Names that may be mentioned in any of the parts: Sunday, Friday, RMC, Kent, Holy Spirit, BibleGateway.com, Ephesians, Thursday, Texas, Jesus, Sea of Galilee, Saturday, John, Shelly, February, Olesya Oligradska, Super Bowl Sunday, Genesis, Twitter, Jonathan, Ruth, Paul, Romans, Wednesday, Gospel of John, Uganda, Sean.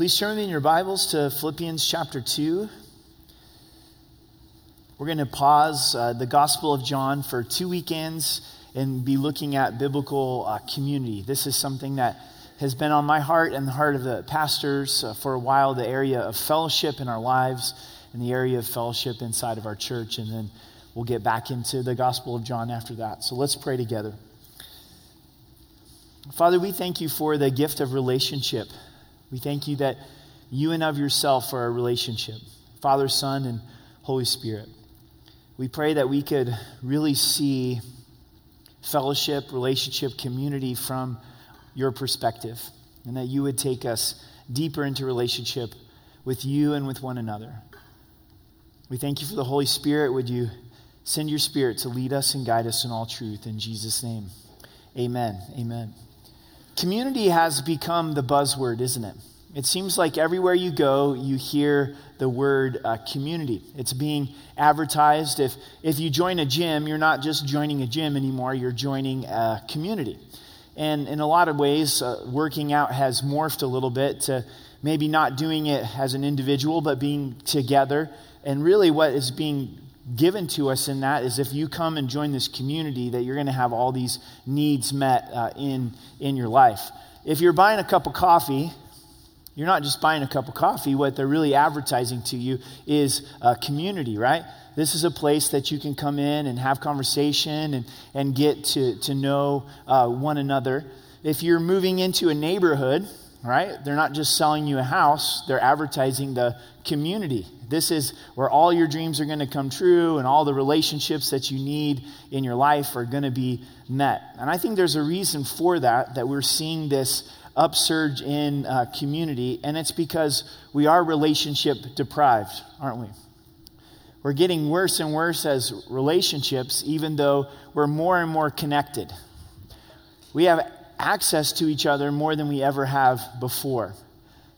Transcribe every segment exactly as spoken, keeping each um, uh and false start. Please turn in your Bibles to Philippians chapter two. We're going to pause uh, the Gospel of John for two weekends and be looking at biblical uh, community. This is something that has been on my heart and the heart of the pastors uh, for a while, the area of fellowship in our lives and the area of fellowship inside of our church. And then we'll get back into the Gospel of John after that. So let's pray together. Father, we thank you for the gift of relationship. We thank you that you and of yourself are a relationship, Father, Son, and Holy Spirit. We pray that we could really see fellowship, relationship, community from your perspective, and that you would take us deeper into relationship with you and with one another. We thank you for the Holy Spirit. Would you send your Spirit to lead us and guide us in all truth? In Jesus' name, amen. Amen. Community has become the buzzword, isn't it? It seems like everywhere you go, you hear the word uh, community. It's being advertised. If if you join a gym, you're not just joining a gym anymore, you're joining a community. And in a lot of ways, uh, working out has morphed a little bit to maybe not doing it as an individual, but being together. And really what is being given to us in that is if you come and join this community, that you're going to have all these needs met uh, in, in your life. If you're buying a cup of coffee, you're not just buying a cup of coffee. What they're really advertising to you is a community, right? This is a place that you can come in and have conversation and, and get to, to know uh, one another. If you're moving into a neighborhood, right, they're not just selling you a house. They're advertising the community. This is where all your dreams are going to come true and all the relationships that you need in your life are going to be met. And I think there's a reason for that, that we're seeing this upsurge in uh, community, and it's because we are relationship deprived, aren't we? We're getting worse and worse as relationships, even though we're more and more connected. We have access to each other more than we ever have before.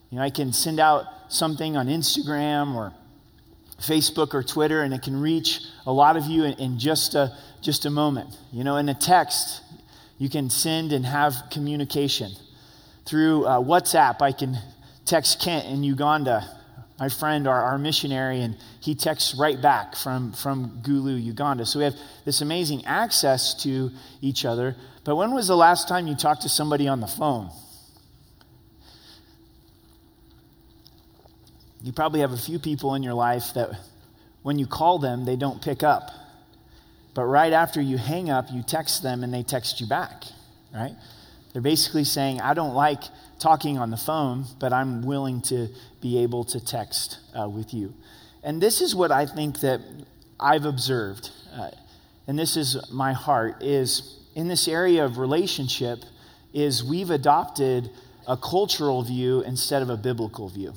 You know, I can send out something on Instagram or Facebook or Twitter, and it can reach a lot of you in, in just a just a moment. You know, in a text, you can send and have communication. Through uh, WhatsApp, I can text Kent in Uganda, my friend, our, our missionary, and he texts right back from, from Gulu, Uganda. So we have this amazing access to each other. But when was the last time you talked to somebody on the phone? You probably have a few people in your life that when you call them, they don't pick up. But right after you hang up, you text them and they text you back, right? They're basically saying, I don't like talking on the phone, but I'm willing to be able to text uh, with you. And this is what I think that I've observed, uh, and this is my heart, is in this area of relationship is we've adopted a cultural view instead of a biblical view.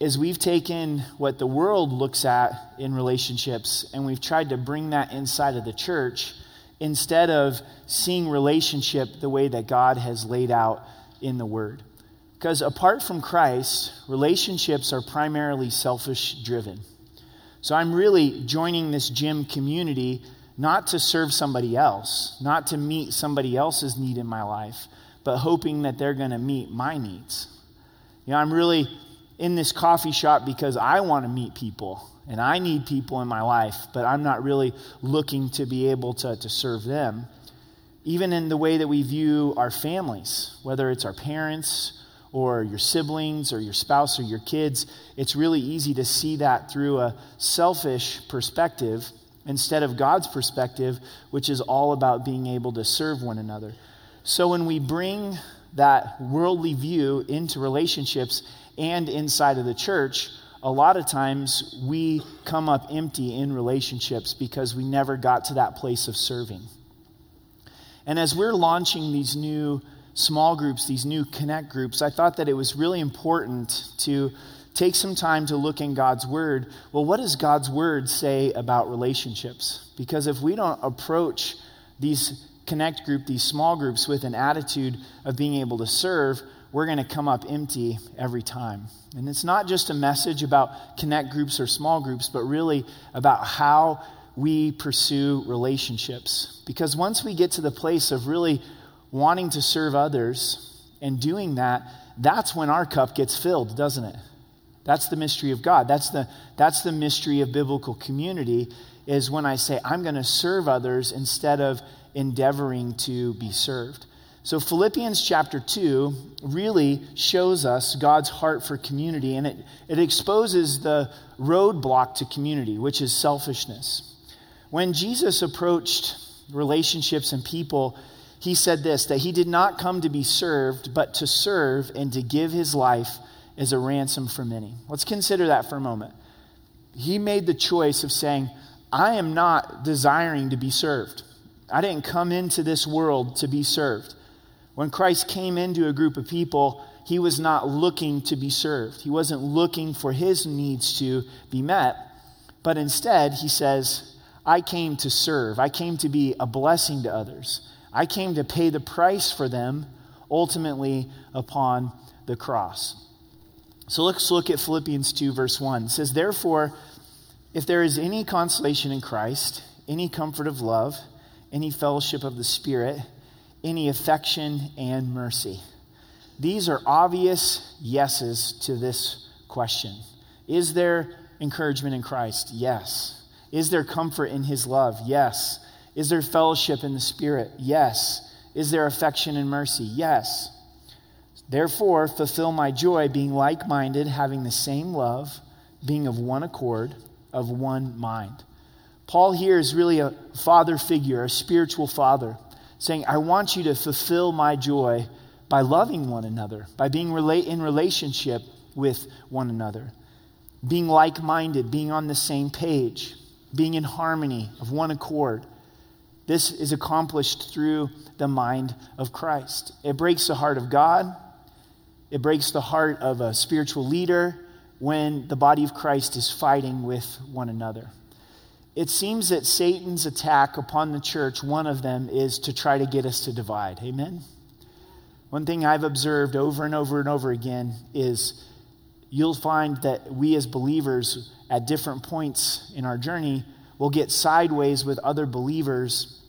Is we've taken what the world looks at in relationships and we've tried to bring that inside of the church instead of seeing relationship the way that God has laid out in the Word. Because apart from Christ, relationships are primarily selfish-driven. So I'm really joining this gym community not to serve somebody else, not to meet somebody else's need in my life, but hoping that they're going to meet my needs. You know, I'm really in this coffee shop because I want to meet people. And I need people in my life, but I'm not really looking to be able to, to serve them. Even in the way that we view our families, whether it's our parents or your siblings or your spouse or your kids, it's really easy to see that through a selfish perspective instead of God's perspective, which is all about being able to serve one another. So when we bring that worldly view into relationships and inside of the church, a lot of times we come up empty in relationships because we never got to that place of serving. And as we're launching these new small groups, these new connect groups, I thought that it was really important to take some time to look in God's Word. Well, what does God's Word say about relationships? Because if we don't approach these connect group, these small groups with an attitude of being able to serve, we're going to come up empty every time. And it's not just a message about connect groups or small groups, but really about how we pursue relationships. Because once we get to the place of really wanting to serve others and doing that, that's when our cup gets filled, doesn't it? That's the mystery of God. That's the, that's the mystery of biblical community, is when I say, I'm going to serve others instead of endeavoring to be served. So Philippians chapter two really shows us God's heart for community, and it, it exposes the roadblock to community, which is selfishness. When Jesus approached relationships and people, he said this, that he did not come to be served, but to serve and to give his life as a ransom for many. Let's consider that for a moment. He made the choice of saying, I am not desiring to be served. I didn't come into this world to be served. When Christ came into a group of people, he was not looking to be served. He wasn't looking for his needs to be met. But instead, he says, I came to serve. I came to be a blessing to others. I came to pay the price for them, ultimately upon the cross. So let's look at Philippians two, verse one. It says, therefore, if there is any consolation in Christ, any comfort of love, any fellowship of the Spirit, any affection and mercy. These are obvious yeses to this question. Is there encouragement in Christ? Yes. Is there comfort in his love? Yes. Is there fellowship in the Spirit? Yes. Is there affection and mercy? Yes. Therefore, fulfill my joy, being like-minded, having the same love, being of one accord, of one mind. Paul here is really a father figure, a spiritual father, saying, I want you to fulfill my joy by loving one another, by being rela- in relationship with one another, being like-minded, being on the same page, being in harmony, of one accord. This is accomplished through the mind of Christ. It breaks the heart of God. It breaks the heart of a spiritual leader when the body of Christ is fighting with one another. It seems that Satan's attack upon the church, one of them, is to try to get us to divide. Amen? One thing I've observed over and over and over again is you'll find that we as believers at different points in our journey will get sideways with other believers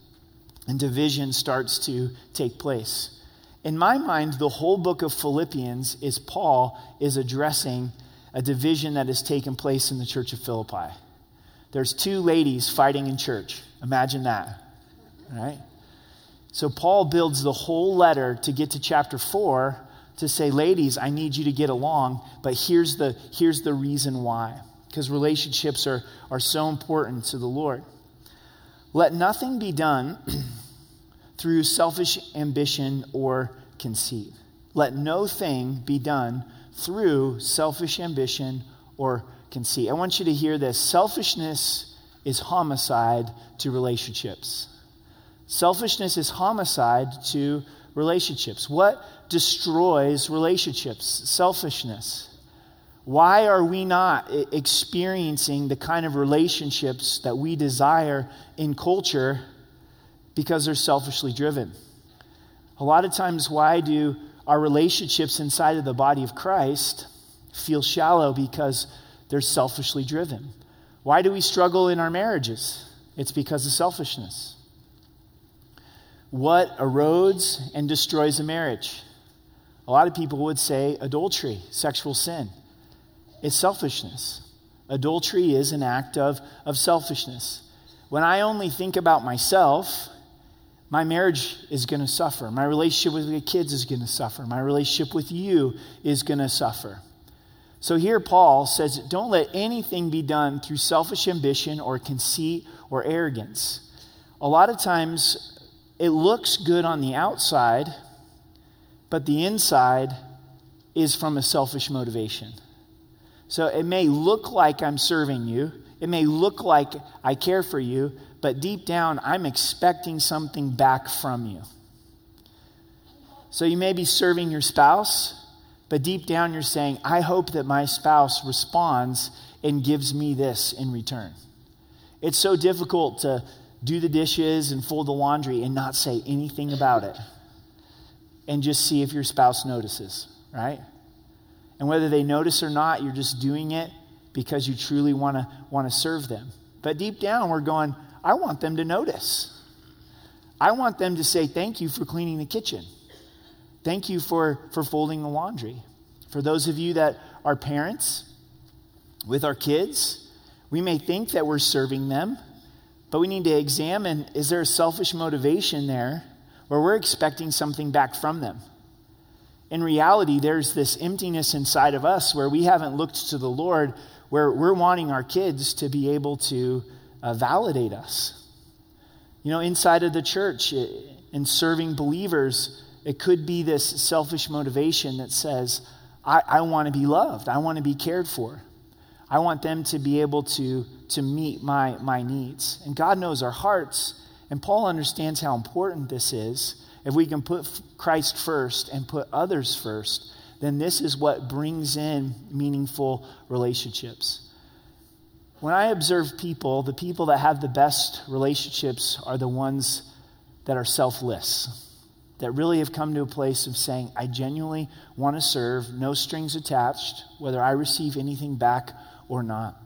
and division starts to take place. In my mind, the whole book of Philippians is Paul is addressing a division that has taken place in the church of Philippi. There's two ladies fighting in church. Imagine that, right? So Paul builds the whole letter to get to chapter four to say, ladies, I need you to get along, but here's the, here's the reason why. Because relationships are, are so important to the Lord. Let nothing be done through selfish ambition or conceit. Let no thing be done through selfish ambition or conceit. Can see. I want you to hear this. Selfishness is homicide to relationships. Selfishness is homicide to relationships. What destroys relationships? Selfishness. Why are we not experiencing the kind of relationships that we desire in culture? Because they're selfishly driven. A lot of times, why do our relationships inside of the body of Christ feel shallow? Because they're selfishly driven. Why do we struggle in our marriages? It's because of selfishness. What erodes and destroys a marriage? A lot of people would say adultery, sexual sin. It's selfishness. Adultery is an act of, of selfishness. When I only think about myself, my marriage is going to suffer. My relationship with my kids is going to suffer. My relationship with you is going to suffer. So here Paul says, don't let anything be done through selfish ambition or conceit or arrogance. A lot of times it looks good on the outside, but the inside is from a selfish motivation. So it may look like I'm serving you. It may look like I care for you, but deep down I'm expecting something back from you. So you may be serving your spouse, but deep down you're saying, I hope that my spouse responds and gives me this in return. It's so difficult to do the dishes and fold the laundry and not say anything about it and just see if your spouse notices, right? And whether they notice or not, you're just doing it because you truly want to want to serve them. But deep down we're going, I want them to notice. I want them to say, thank you for cleaning the kitchen. Thank you for, for folding the laundry. For those of you that are parents with our kids, we may think that we're serving them, but we need to examine, is there a selfish motivation there where we're expecting something back from them? In reality, there's this emptiness inside of us where we haven't looked to the Lord, where we're wanting our kids to be able to uh, validate us. You know, inside of the church, in serving believers, it could be this selfish motivation that says, I, I want to be loved. I want to be cared for. I want them to be able to, to meet my, my needs. And God knows our hearts, and Paul understands how important this is. If we can put Christ first and put others first, then this is what brings in meaningful relationships. When I observe people, the people that have the best relationships are the ones that are selfless, that really have come to a place of saying, I genuinely want to serve, no strings attached, whether I receive anything back or not.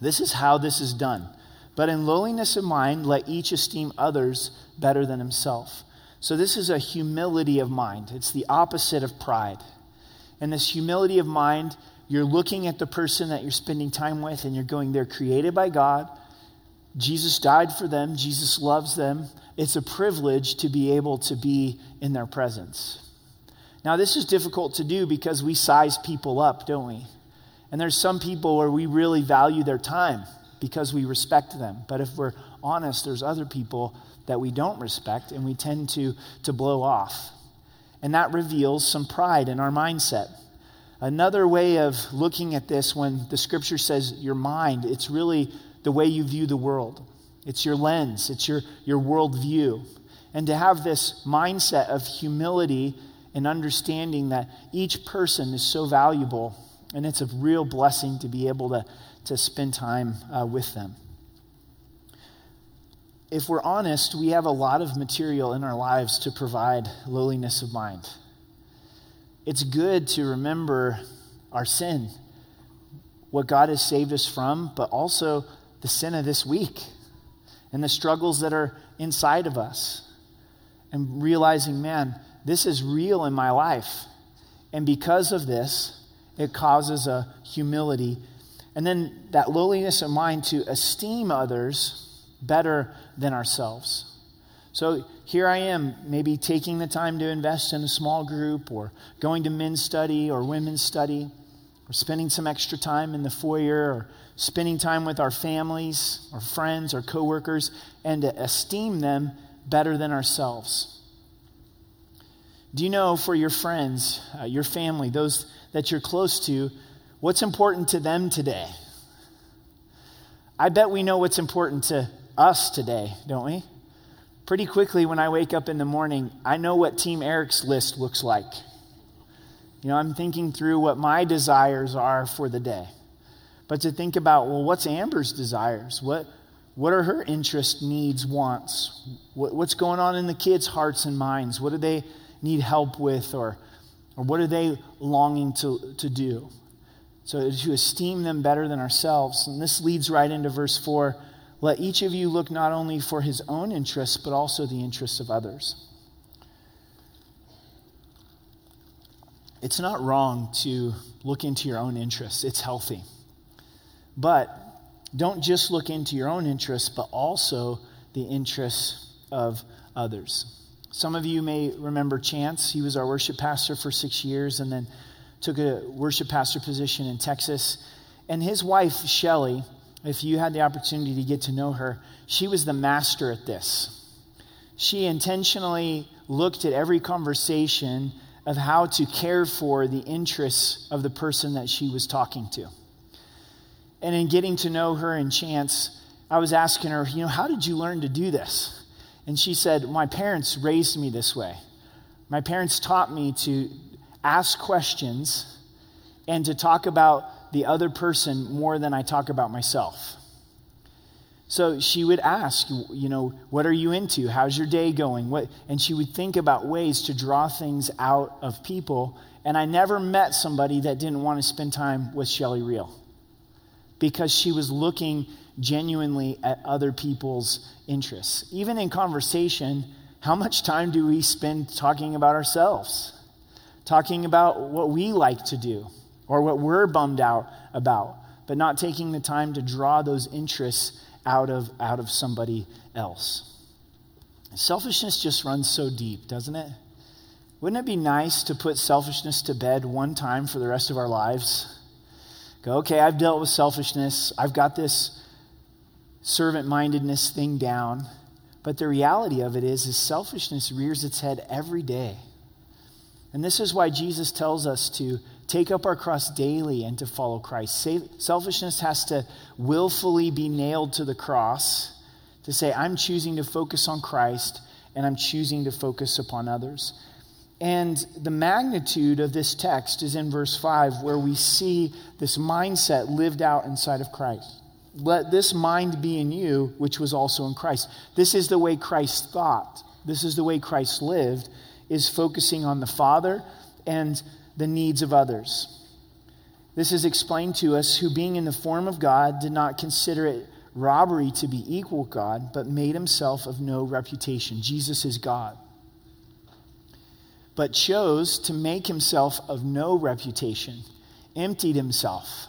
This is how this is done. But in lowliness of mind, let each esteem others better than himself. So this is a humility of mind. It's the opposite of pride. And this humility of mind, you're looking at the person that you're spending time with and you're going, they're created by God. Jesus died for them. Jesus loves them. It's a privilege to be able to be in their presence. Now, this is difficult to do because we size people up, don't we? And there's some people where we really value their time because we respect them. But if we're honest, there's other people that we don't respect and we tend to, to blow off. And that reveals some pride in our mindset. Another way of looking at this, when the scripture says your mind, it's really the way you view the world. It's your lens. It's your, your worldview. And to have this mindset of humility and understanding that each person is so valuable, and it's a real blessing to be able to, to spend time uh, with them. If we're honest, we have a lot of material in our lives to provide lowliness of mind. It's good to remember our sin, what God has saved us from, but also the sin of this week, and the struggles that are inside of us, and realizing, man, this is real in my life. And because of this, it causes a humility. And then that lowliness of mind to esteem others better than ourselves. So here I am, maybe taking the time to invest in a small group, or going to men's study or women's study, or spending some extra time in the foyer, or spending time with our families, or friends, or coworkers, and to esteem them better than ourselves. Do you know, for your friends, uh, your family, those that you're close to, what's important to them today? I bet we know what's important to us today, don't we? Pretty quickly when I wake up in the morning, I know what Team Eric's list looks like. You know, I'm thinking through what my desires are for the day. But to think about, well, what's Amber's desires? What what are her interests, needs, wants? What, what's going on in the kids' hearts and minds? What do they need help with, or or what are they longing to, to do? So to esteem them better than ourselves. And this leads right into verse four. Let each of you look not only for his own interests, but also the interests of others. It's not wrong to look into your own interests. It's healthy. But don't just look into your own interests, but also the interests of others. Some of you may remember Chance. He was our worship pastor for six years and then took a worship pastor position in Texas. And his wife, Shelly, if you had the opportunity to get to know her, she was the master at this. She intentionally looked at every conversation of how to care for the interests of the person that she was talking to. And in getting to know her and Chance, I was asking her, you know, how did you learn to do this? And she said, my parents raised me this way. My parents taught me to ask questions and to talk about the other person more than I talk about myself. So she would ask, you know, what are you into? How's your day going? What? And she would think about ways to draw things out of people. And I never met somebody that didn't want to spend time with Shelly Real, because she was looking genuinely at other people's interests. Even in conversation, How much time do we spend talking about ourselves? Talking about what we like to do or what we're bummed out about, but not taking the time to draw those interests out of, out of somebody else. Selfishness just runs so deep, doesn't it? Wouldn't it be nice to put selfishness to bed one time for the rest of our lives? Go, okay, I've dealt with selfishness. I've got this servant-mindedness thing down. But the reality of it is, is selfishness rears its head every day. And this is why Jesus tells us to take up our cross daily and to follow Christ. Selfishness has to willfully be nailed to the cross to say, I'm choosing to focus on Christ and I'm choosing to focus upon others. And the magnitude of this text is in verse five, where we see this mindset lived out inside of Christ. Let this mind be in you, which was also in Christ. This is the way Christ thought. This is the way Christ lived, is focusing on the Father and the needs of others. This is explained to us, who being in the form of God did not consider it robbery to be equal with God, but made himself of no reputation. Jesus is God. But chose to make himself of no reputation, emptied himself.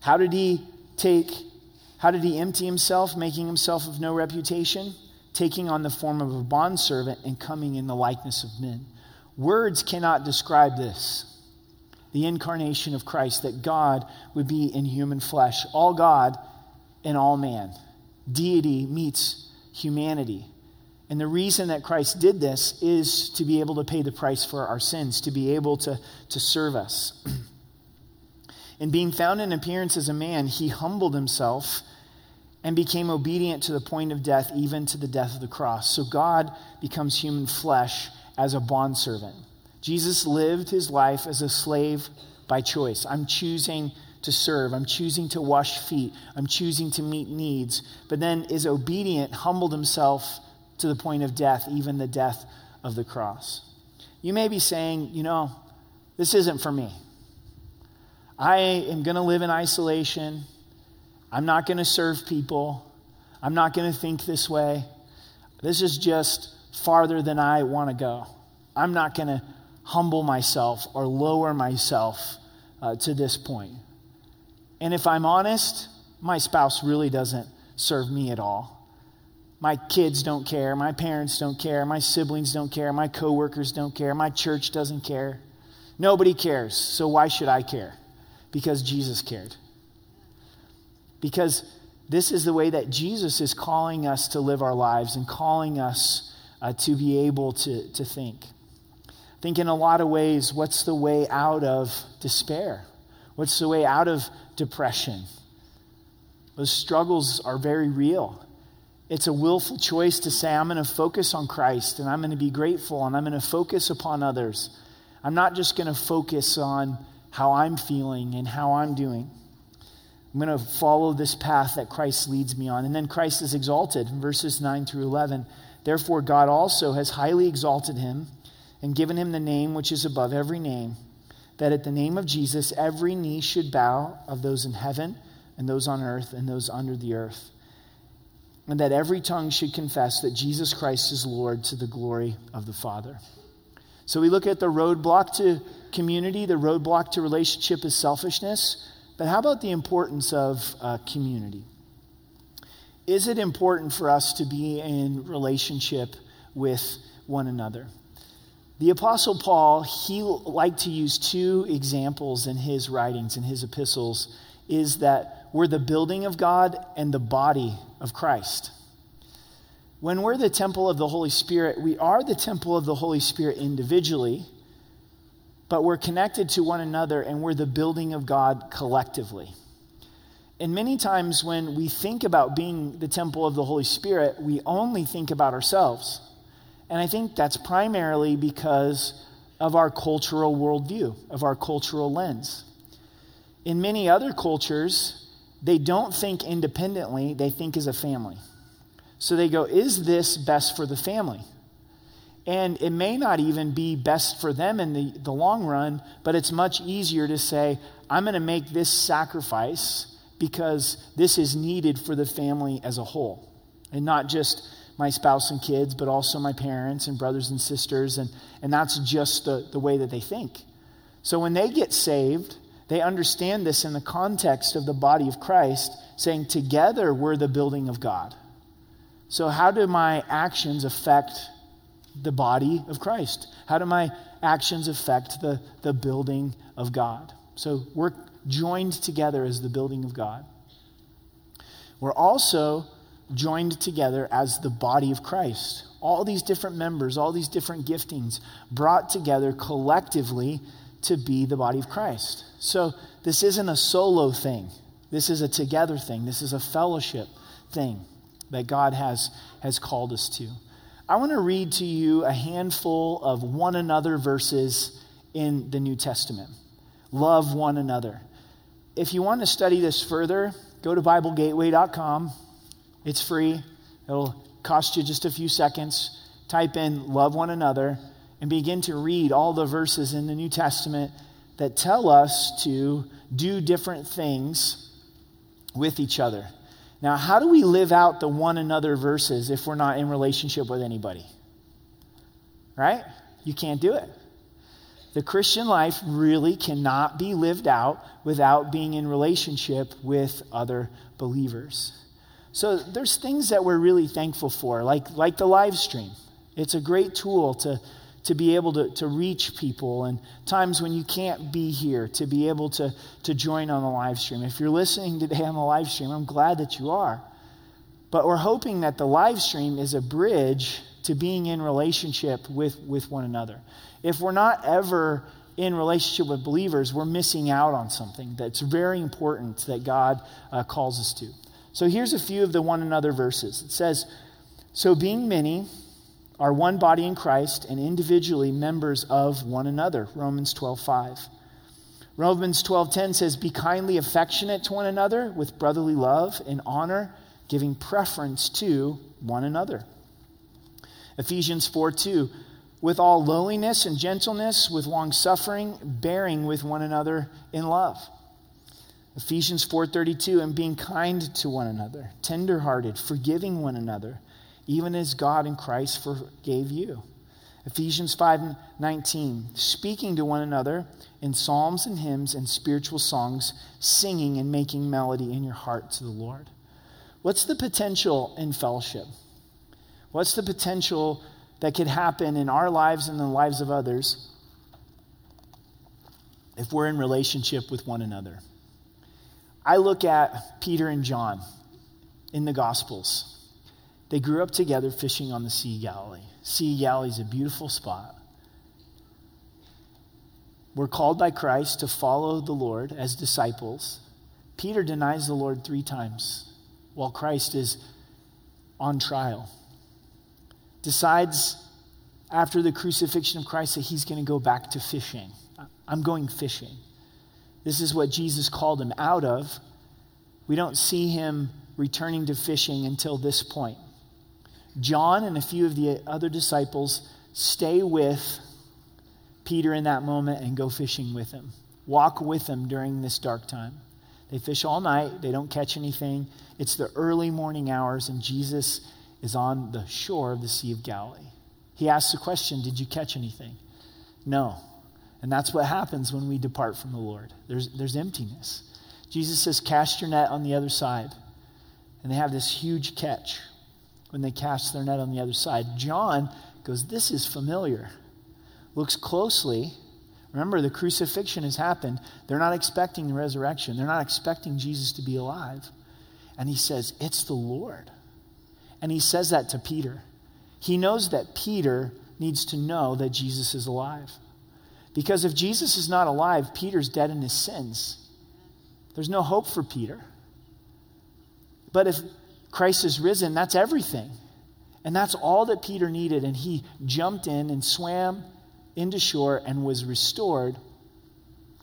How did he take, how did he empty himself, making himself of no reputation? Taking on the form of a bondservant and coming in the likeness of men. Words cannot describe this. The incarnation of Christ, that God would be in human flesh, all God and all man. Deity meets humanity. And the reason that Christ did this is to be able to pay the price for our sins, to be able to, to serve us. And being found in appearance as a man, he humbled himself and became obedient to the point of death, even to the death of the cross. So God becomes human flesh as a bondservant. Jesus lived his life as a slave by choice. I'm choosing to serve. I'm choosing to wash feet. I'm choosing to meet needs. But then is obedient, humbled himself to the point of death, even the death of the cross. You may be saying, you know, this isn't for me. I am going to live in isolation. I'm not going to serve people. I'm not going to think this way. This is just farther than I want to go. I'm not going to humble myself or lower myself uh, to this point. And if I'm honest, my spouse really doesn't serve me at all. My kids don't care. My parents don't care. My siblings don't care. My coworkers don't care. My church doesn't care. Nobody cares. So why should I care? Because Jesus cared. Because this is the way that Jesus is calling us to live our lives and calling us uh, to be able to, to think. I think in a lot of ways, what's the way out of despair? What's the way out of depression? Those struggles are very real. It's a willful choice to say, I'm going to focus on Christ and I'm going to be grateful and I'm going to focus upon others. I'm not just going to focus on how I'm feeling and how I'm doing. I'm going to follow this path that Christ leads me on. And then Christ is exalted in verses nine through eleven. Therefore, God also has highly exalted him and given him the name which is above every name, that at the name of Jesus every knee should bow, of those in heaven and those on earth and those under the earth, and that every tongue should confess that Jesus Christ is Lord, to the glory of the Father. So we look at the roadblock to community, the roadblock to relationship is selfishness. But how about the importance of uh, community? Is it important for us to be in relationship with one another? The Apostle Paul, he liked to use two examples in his writings, in his epistles, is that we're the building of God and the body of Christ. When we're the temple of the Holy Spirit, we are the temple of the Holy Spirit individually, but we're connected to one another and we're the building of God collectively. And many times when we think about being the temple of the Holy Spirit, we only think about ourselves. And I think that's primarily because of our cultural worldview, of our cultural lens. In many other cultures, they don't think independently, they think as a family. So they go, is this best for the family? And it may not even be best for them in the, the long run, but it's much easier to say, I'm going to make this sacrifice because this is needed for the family as a whole, and not just my spouse and kids, but also my parents and brothers and sisters. And, and that's just the, the way that they think. So when they get saved, they understand this in the context of the body of Christ, saying together we're the building of God. So how do my actions affect the body of Christ? How do my actions affect the, the building of God? So we're joined together as the building of God. We're also joined together as the body of Christ. All these different members, all these different giftings brought together collectively to be the body of Christ. So this isn't a solo thing. This is a together thing. This is a fellowship thing that God has, has called us to. I want to read to you a handful of one another verses in the New Testament. Love one another. If you want to study this further, go to Bible Gateway dot com. It's free. It'll cost you just a few seconds. Type in love one another and begin to read all the verses in the New Testament that tell us to do different things with each other. Now, how do we live out the one another verses if we're not in relationship with anybody? Right? You can't do it. The Christian life really cannot be lived out without being in relationship with other believers. So there's things that we're really thankful for, like, like the live stream. It's a great tool to, to be able to, to reach people, and times when you can't be here, to be able to, to join on the live stream. If you're listening today on the live stream, I'm glad that you are. But we're hoping that the live stream is a bridge to being in relationship with, with one another. If we're not ever in relationship with believers, we're missing out on something that's very important that God uh, calls us to. So here's a few of the one another verses. It says, so being many are one body in Christ and individually members of one another. Romans twelve five. Romans twelve ten says, be kindly affectionate to one another with brotherly love and honor, giving preference to one another. Ephesians four two, with all lowliness and gentleness, with long suffering, bearing with one another in love. Ephesians four thirty-two, and being kind to one another, tenderhearted, forgiving one another, even as God in Christ forgave you. Ephesians five nineteen, speaking to one another in psalms and hymns and spiritual songs, singing and making melody in your heart to the Lord. What's the potential in fellowship? What's the potential that could happen in our lives and the lives of others if we're in relationship with one another? I look at Peter and John in the Gospels. They grew up together fishing on the Sea of Galilee. Sea of Galilee is a beautiful spot. We're called by Christ to follow the Lord as disciples. Peter denies the Lord three times while Christ is on trial. Decides after the crucifixion of Christ that he's going to go back to fishing. I'm going fishing. This is what Jesus called him out of. We don't see him returning to fishing until this point. John and a few of the other disciples stay with Peter in that moment and go fishing with him. Walk with him during this dark time. They fish all night. They don't catch anything. It's the early morning hours, and Jesus is on the shore of the Sea of Galilee. He asks the question, did you catch anything? No. And that's what happens when we depart from the Lord. There's, there's emptiness. Jesus says, cast your net on the other side. And they have this huge catch when they cast their net on the other side. John goes, this is familiar. Looks closely. Remember, the crucifixion has happened. They're not expecting the resurrection. They're not expecting Jesus to be alive. And he says, it's the Lord. And he says that to Peter. He knows that Peter needs to know that Jesus is alive. Because if Jesus is not alive, Peter's dead in his sins. There's no hope for Peter. But if Christ is risen, that's everything. And that's all that Peter needed. And he jumped in and swam into shore and was restored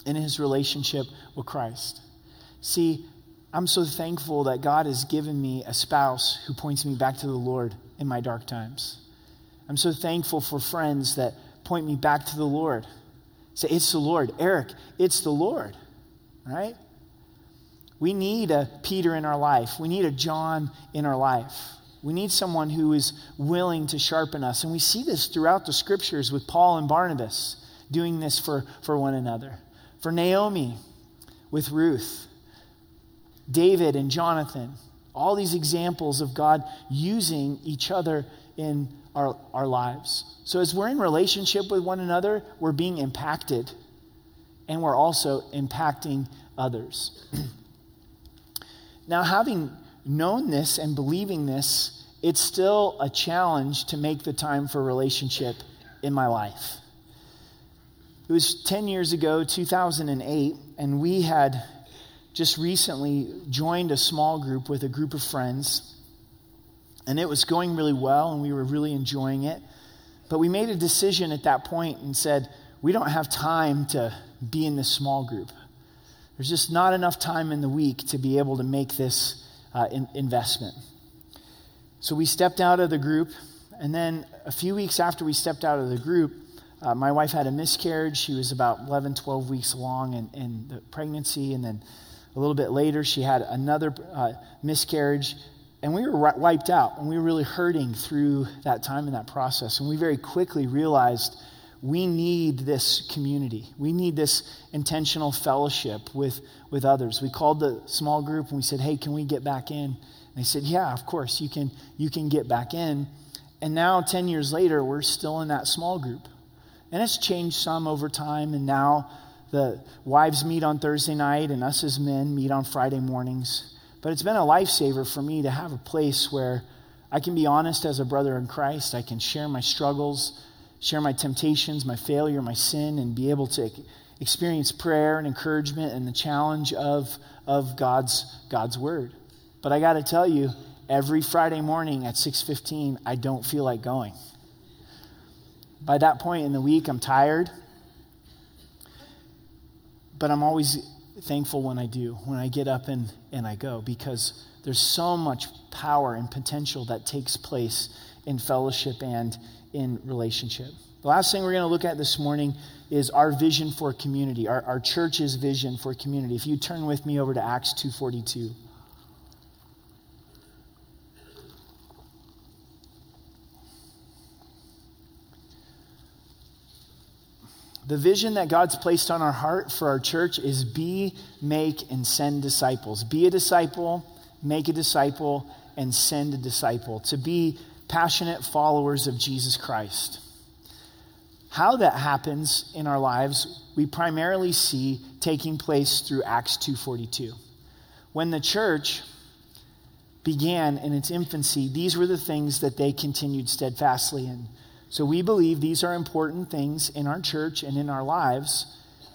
in his relationship with Christ. See, I'm so thankful that God has given me a spouse who points me back to the Lord in my dark times. I'm so thankful for friends that point me back to the Lord. Say, it's the Lord. Eric, it's the Lord, right? We need a Peter in our life. We need a John in our life. We need someone who is willing to sharpen us. And we see this throughout the scriptures with Paul and Barnabas doing this for, for one another. For Naomi with Ruth, David and Jonathan, all these examples of God using each other in our, our lives. So as we're in relationship with one another, we're being impacted, and we're also impacting others. Now, having known this and believing this, it's still a challenge to make the time for relationship in my life. It was ten years ago, two thousand eight, and we had just recently joined a small group with a group of friends, and it was going really well, and we were really enjoying it. But we made a decision at that point and said, we don't have time to be in this small group. There's just not enough time in the week to be able to make this uh, in- investment. So we stepped out of the group, and then a few weeks after we stepped out of the group, Uh, my wife had a miscarriage. She was about eleven, twelve weeks along in, in the pregnancy. And then a little bit later, she had another uh, miscarriage. And we were ri- wiped out. And we were really hurting through that time and that process. And we very quickly realized we need this community. We need this intentional fellowship with, with others. We called the small group and we said, hey, can we get back in? And they said, yeah, of course, you can, you can get back in. And now ten years later, we're still in that small group. And it's changed some over time, and now the wives meet on Thursday night, and us as men meet on Friday mornings. But it's been a lifesaver for me to have a place where I can be honest as a brother in Christ. I can share my struggles, share my temptations, my failure, my sin, and be able to experience prayer and encouragement and the challenge of, of God's, God's word. But I got to tell you, every Friday morning at six fifteen, I don't feel like going. By that point in the week, I'm tired, but I'm always thankful when I do, when I get up and, and I go, because there's so much power and potential that takes place in fellowship and in relationship. The last thing we're going to look at this morning is our vision for community, our, our church's vision for community. If you turn with me over to Acts two forty-two. The vision that God's placed on our heart for our church is be, make, and send disciples. Be a disciple, make a disciple, and send a disciple. To be passionate followers of Jesus Christ. How that happens in our lives, we primarily see taking place through Acts two forty-two. When the church began in its infancy, these were the things that they continued steadfastly in. So we believe these are important things in our church and in our lives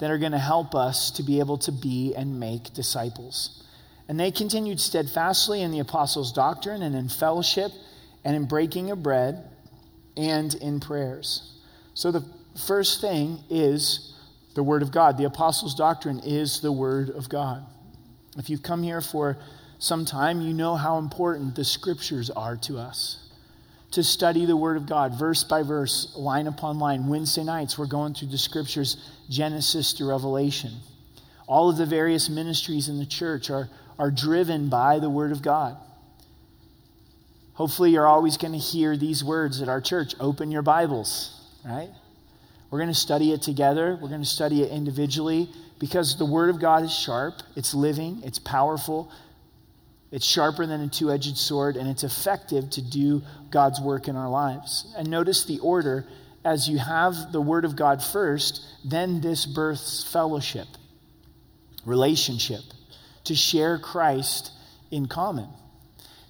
that are going to help us to be able to be and make disciples. And they continued steadfastly in the apostles' doctrine and in fellowship and in breaking of bread and in prayers. So the first thing is the Word of God. The apostles' doctrine is the Word of God. If you've come here for some time, you know how important the Scriptures are to us. To study the Word of God, verse by verse, line upon line. Wednesday nights, we're going through the Scriptures, Genesis to Revelation. All of the various ministries in the church are, are driven by the Word of God. Hopefully, you're always going to hear these words at our church. Open your Bibles, right? We're going to study it together. We're going to study it individually because the Word of God is sharp. It's living. It's powerful. It's sharper than a two-edged sword, and it's effective to do God's work in our lives. And notice the order. As you have the Word of God first, then this births fellowship, relationship, to share Christ in common.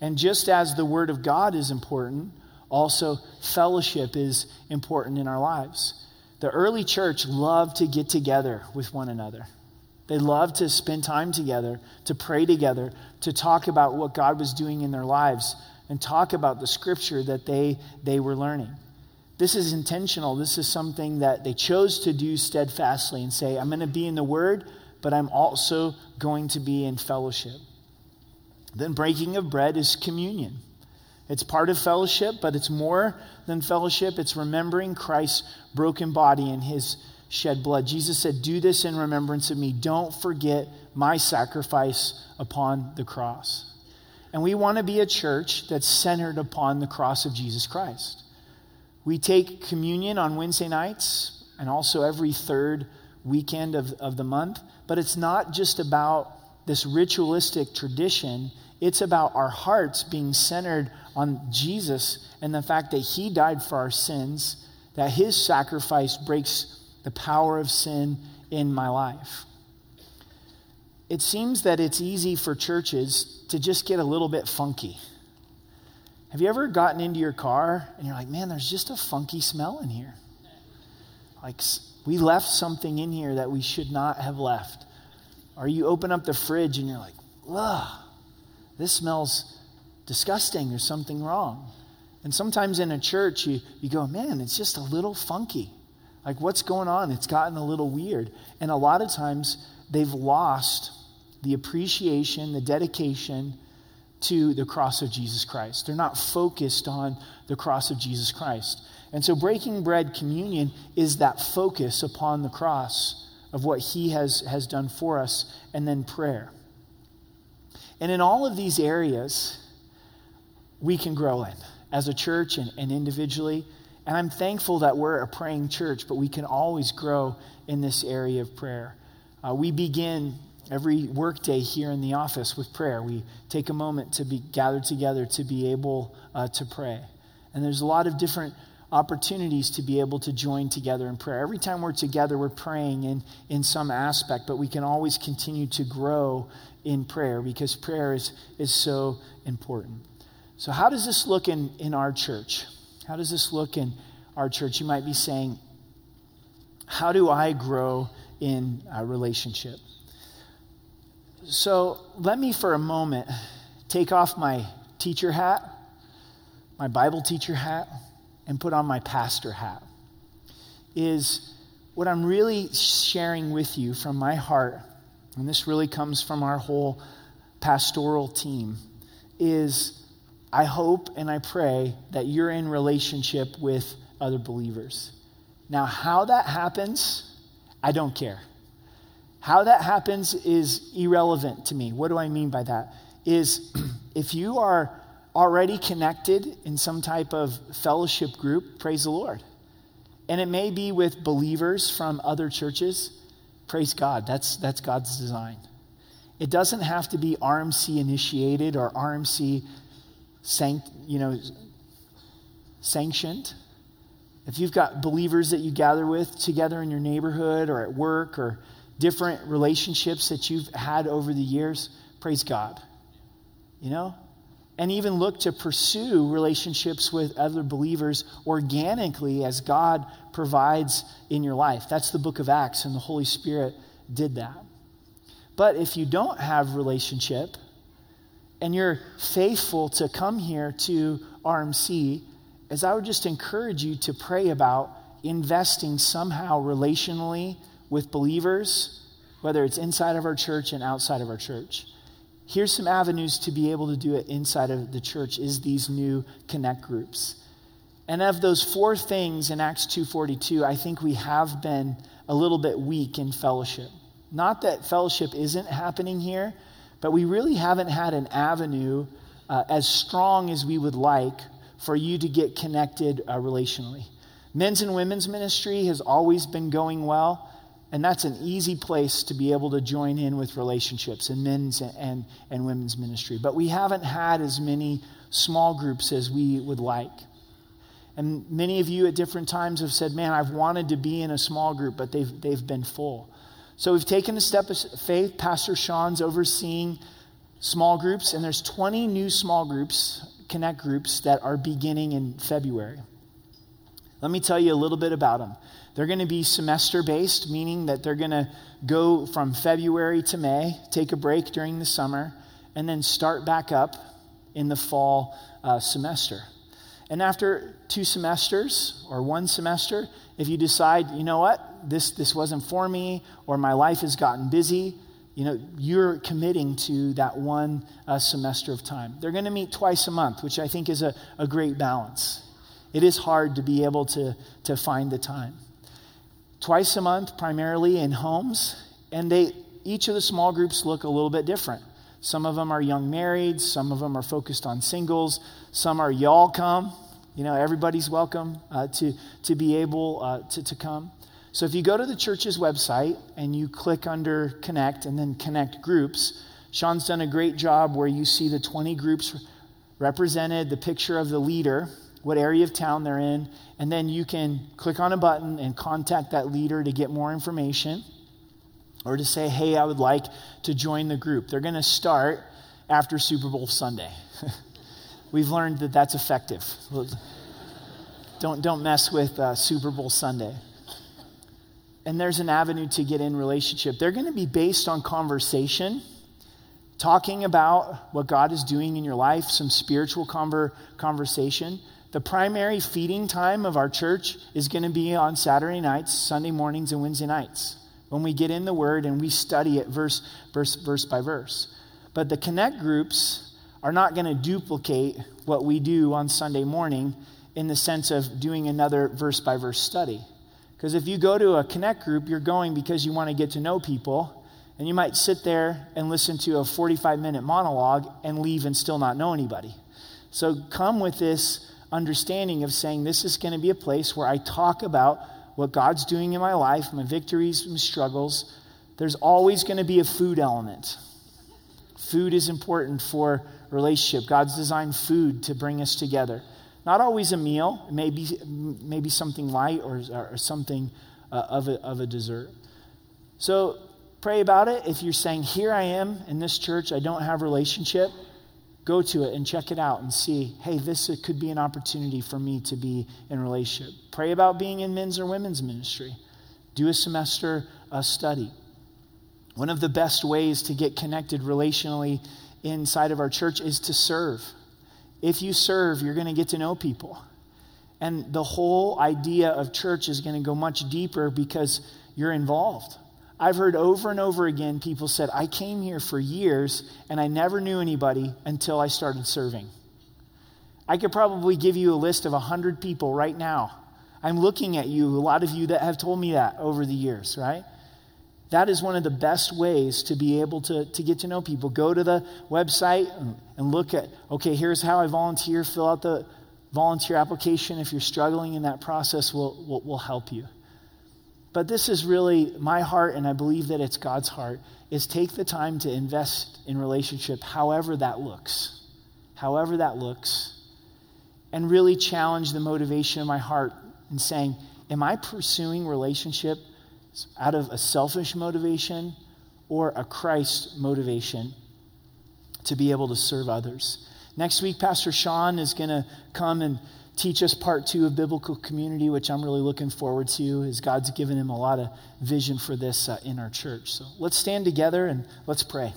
And just as the Word of God is important, also fellowship is important in our lives. The early church loved to get together with one another. They loved to spend time together, to pray together, to talk about what God was doing in their lives, and talk about the Scripture that they, they were learning. This is intentional. This is something that they chose to do steadfastly and say, I'm going to be in the Word, but I'm also going to be in fellowship. Then breaking of bread is communion. It's part of fellowship, but it's more than fellowship. It's remembering Christ's broken body and his shed blood. Jesus said, do this in remembrance of me. Don't forget my sacrifice upon the cross. And we want to be a church that's centered upon the cross of Jesus Christ. We take communion on Wednesday nights and also every third weekend of, of the month. But it's not just about this ritualistic tradition. It's about our hearts being centered on Jesus and the fact that he died for our sins, that his sacrifice breaks the power of sin in my life. It seems that it's easy for churches to just get a little bit funky. Have you ever gotten into your car and you're like, man, there's just a funky smell in here? Like, we left something in here that we should not have left. Or you open up the fridge and you're like, ugh, this smells disgusting. There's something wrong. And sometimes in a church, you, you go, man, it's just a little funky. Like, what's going on? It's gotten a little weird. And a lot of times, they've lost the appreciation, the dedication to the cross of Jesus Christ. They're not focused on the cross of Jesus Christ. And so breaking bread, communion, is that focus upon the cross of what he has, has done for us, and then prayer. And in all of these areas, we can grow in as a church and, and individually. And I'm thankful that we're a praying church, but we can always grow in this area of prayer. Uh, we begin every workday here in the office with prayer. We take a moment to be gathered together to be able uh, to pray. And there's a lot of different opportunities to be able to join together in prayer. Every time we're together, we're praying in, in some aspect, but we can always continue to grow in prayer because prayer is, is so important. So how does this look in, in our church? How does this look in our church? You might be saying, how do I grow in a relationship? So let me for a moment take off my teacher hat, my Bible teacher hat, and put on my pastor hat. Is what I'm really sharing with you from my heart, and this really comes from our whole pastoral team, is I hope and I pray that you're in relationship with other believers. Now, how that happens, I don't care. How that happens is irrelevant to me. What do I mean by that? Is if you are already connected in some type of fellowship group, praise the Lord. And it may be with believers from other churches. Praise God. That's that's God's design. It doesn't have to be R M C initiated or R M C sanct, you know, sanctioned. If you've got believers that you gather with together in your neighborhood or at work or different relationships that you've had over the years, praise God. You know? And even look to pursue relationships with other believers organically as God provides in your life. That's the book of Acts, and the Holy Spirit did that. But if you don't have relationship and you're faithful to come here to R M C, as I would just encourage you to pray about investing somehow relationally with believers, whether it's inside of our church and outside of our church. Here's some avenues to be able to do it inside of the church is these new connect groups. And of those four things in Acts two forty-two, I think we have been a little bit weak in fellowship. Not that fellowship isn't happening here, but we really haven't had an avenue uh, as strong as we would like for you to get connected uh, relationally. Men's and women's ministry has always been going well, and that's an easy place to be able to join in with relationships in men's and, and, and women's ministry. But we haven't had as many small groups as we would like. And many of you at different times have said, man, I've wanted to be in a small group, but they've, they've been full. So we've taken a step of faith. Pastor Sean's overseeing small groups, and there's twenty new small groups, connect groups, that are beginning in February. Let me tell you a little bit about them. They're going to be semester-based, meaning that they're going to go from February to May, take a break during the summer, and then start back up in the fall uh, semester. And after two semesters or one semester, if you decide, you know what, this, this wasn't for me, or my life has gotten busy, you know, you're committing to that one uh, semester of time. They're going to meet twice a month, which I think is a, a great balance. It is hard to be able to, to find the time. Twice a month, primarily in homes, and they each of the small groups look a little bit different. Some of them are young marrieds. Some of them are focused on singles. Some are y'all come. You know, everybody's welcome uh, to, to be able uh, to, to come. So if you go to the church's website and you click under Connect and then Connect Groups, Sean's done a great job where you see the twenty groups represented, the picture of the leader, what area of town they're in, and then you can click on a button and contact that leader to get more information or to say, hey, I would like to join the group. They're going to start after Super Bowl Sunday. We've learned that that's effective. Don't, don't mess with uh, Super Bowl Sunday. And there's an avenue to get in relationship. They're going to be based on conversation, talking about what God is doing in your life, some spiritual conver- conversation. The primary feeding time of our church is going to be on Saturday nights, Sunday mornings, and Wednesday nights, when we get in the Word and we study it verse, verse, verse by verse. But the Connect groups are not going to duplicate what we do on Sunday morning in the sense of doing another verse by verse study. Because if you go to a Connect group, you're going because you want to get to know people, and you might sit there and listen to a forty-five minute monologue and leave and still not know anybody. So come with this understanding of saying, this is going to be a place where I talk about what God's doing in my life, my victories, my struggles. There's always going to be a food element. Food is important for relationship. God's designed food to bring us together. Not always a meal, maybe maybe something light or, or something uh, of, a, of a dessert. So pray about it. If you're saying, here I am in this church, I don't have relationship, go to it and check it out and see, hey, this could be an opportunity for me to be in relationship. Pray about being in men's or women's ministry. Do a semester a study. One of the best ways to get connected relationally inside of our church is to serve. If you serve, you're going to get to know people. And the whole idea of church is going to go much deeper because you're involved. I've heard over and over again, people said, I came here for years and I never knew anybody until I started serving. I could probably give you a list of one hundred people right now. I'm looking at you, a lot of you that have told me that over the years, right? That is one of the best ways to be able to, to get to know people. Go to the website and, and look at, okay, here's how I volunteer. Fill out the volunteer application. If you're struggling in that process, we'll, we'll, we'll help you. But this is really my heart, and I believe that it's God's heart, is take the time to invest in relationship however that looks. However that looks. And really challenge the motivation of my heart in saying, am I pursuing relationship out of a selfish motivation or a Christ motivation to be able to serve others? Next week, Pastor Sean is going to come and teach us part two of biblical community, which I'm really looking forward to, as God's given him a lot of vision for this uh, in our church. So let's stand together and let's pray.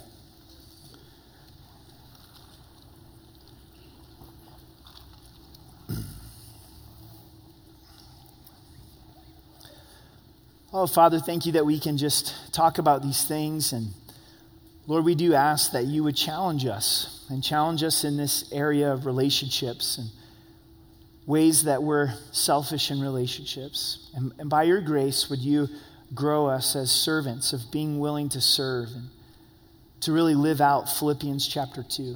Oh, Father, thank you that we can just talk about these things. And Lord, we do ask that you would challenge us and challenge us in this area of relationships and ways that we're selfish in relationships. And, and by your grace, would you grow us as servants of being willing to serve and to really live out Philippians chapter two.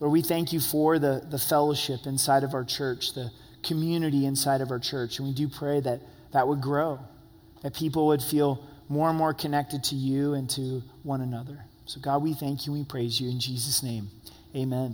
Lord, we thank you for the, the fellowship inside of our church, the community inside of our church. And we do pray that that would grow, that people would feel more and more connected to you and to one another. So God, we thank you and we praise you in Jesus' name. Amen.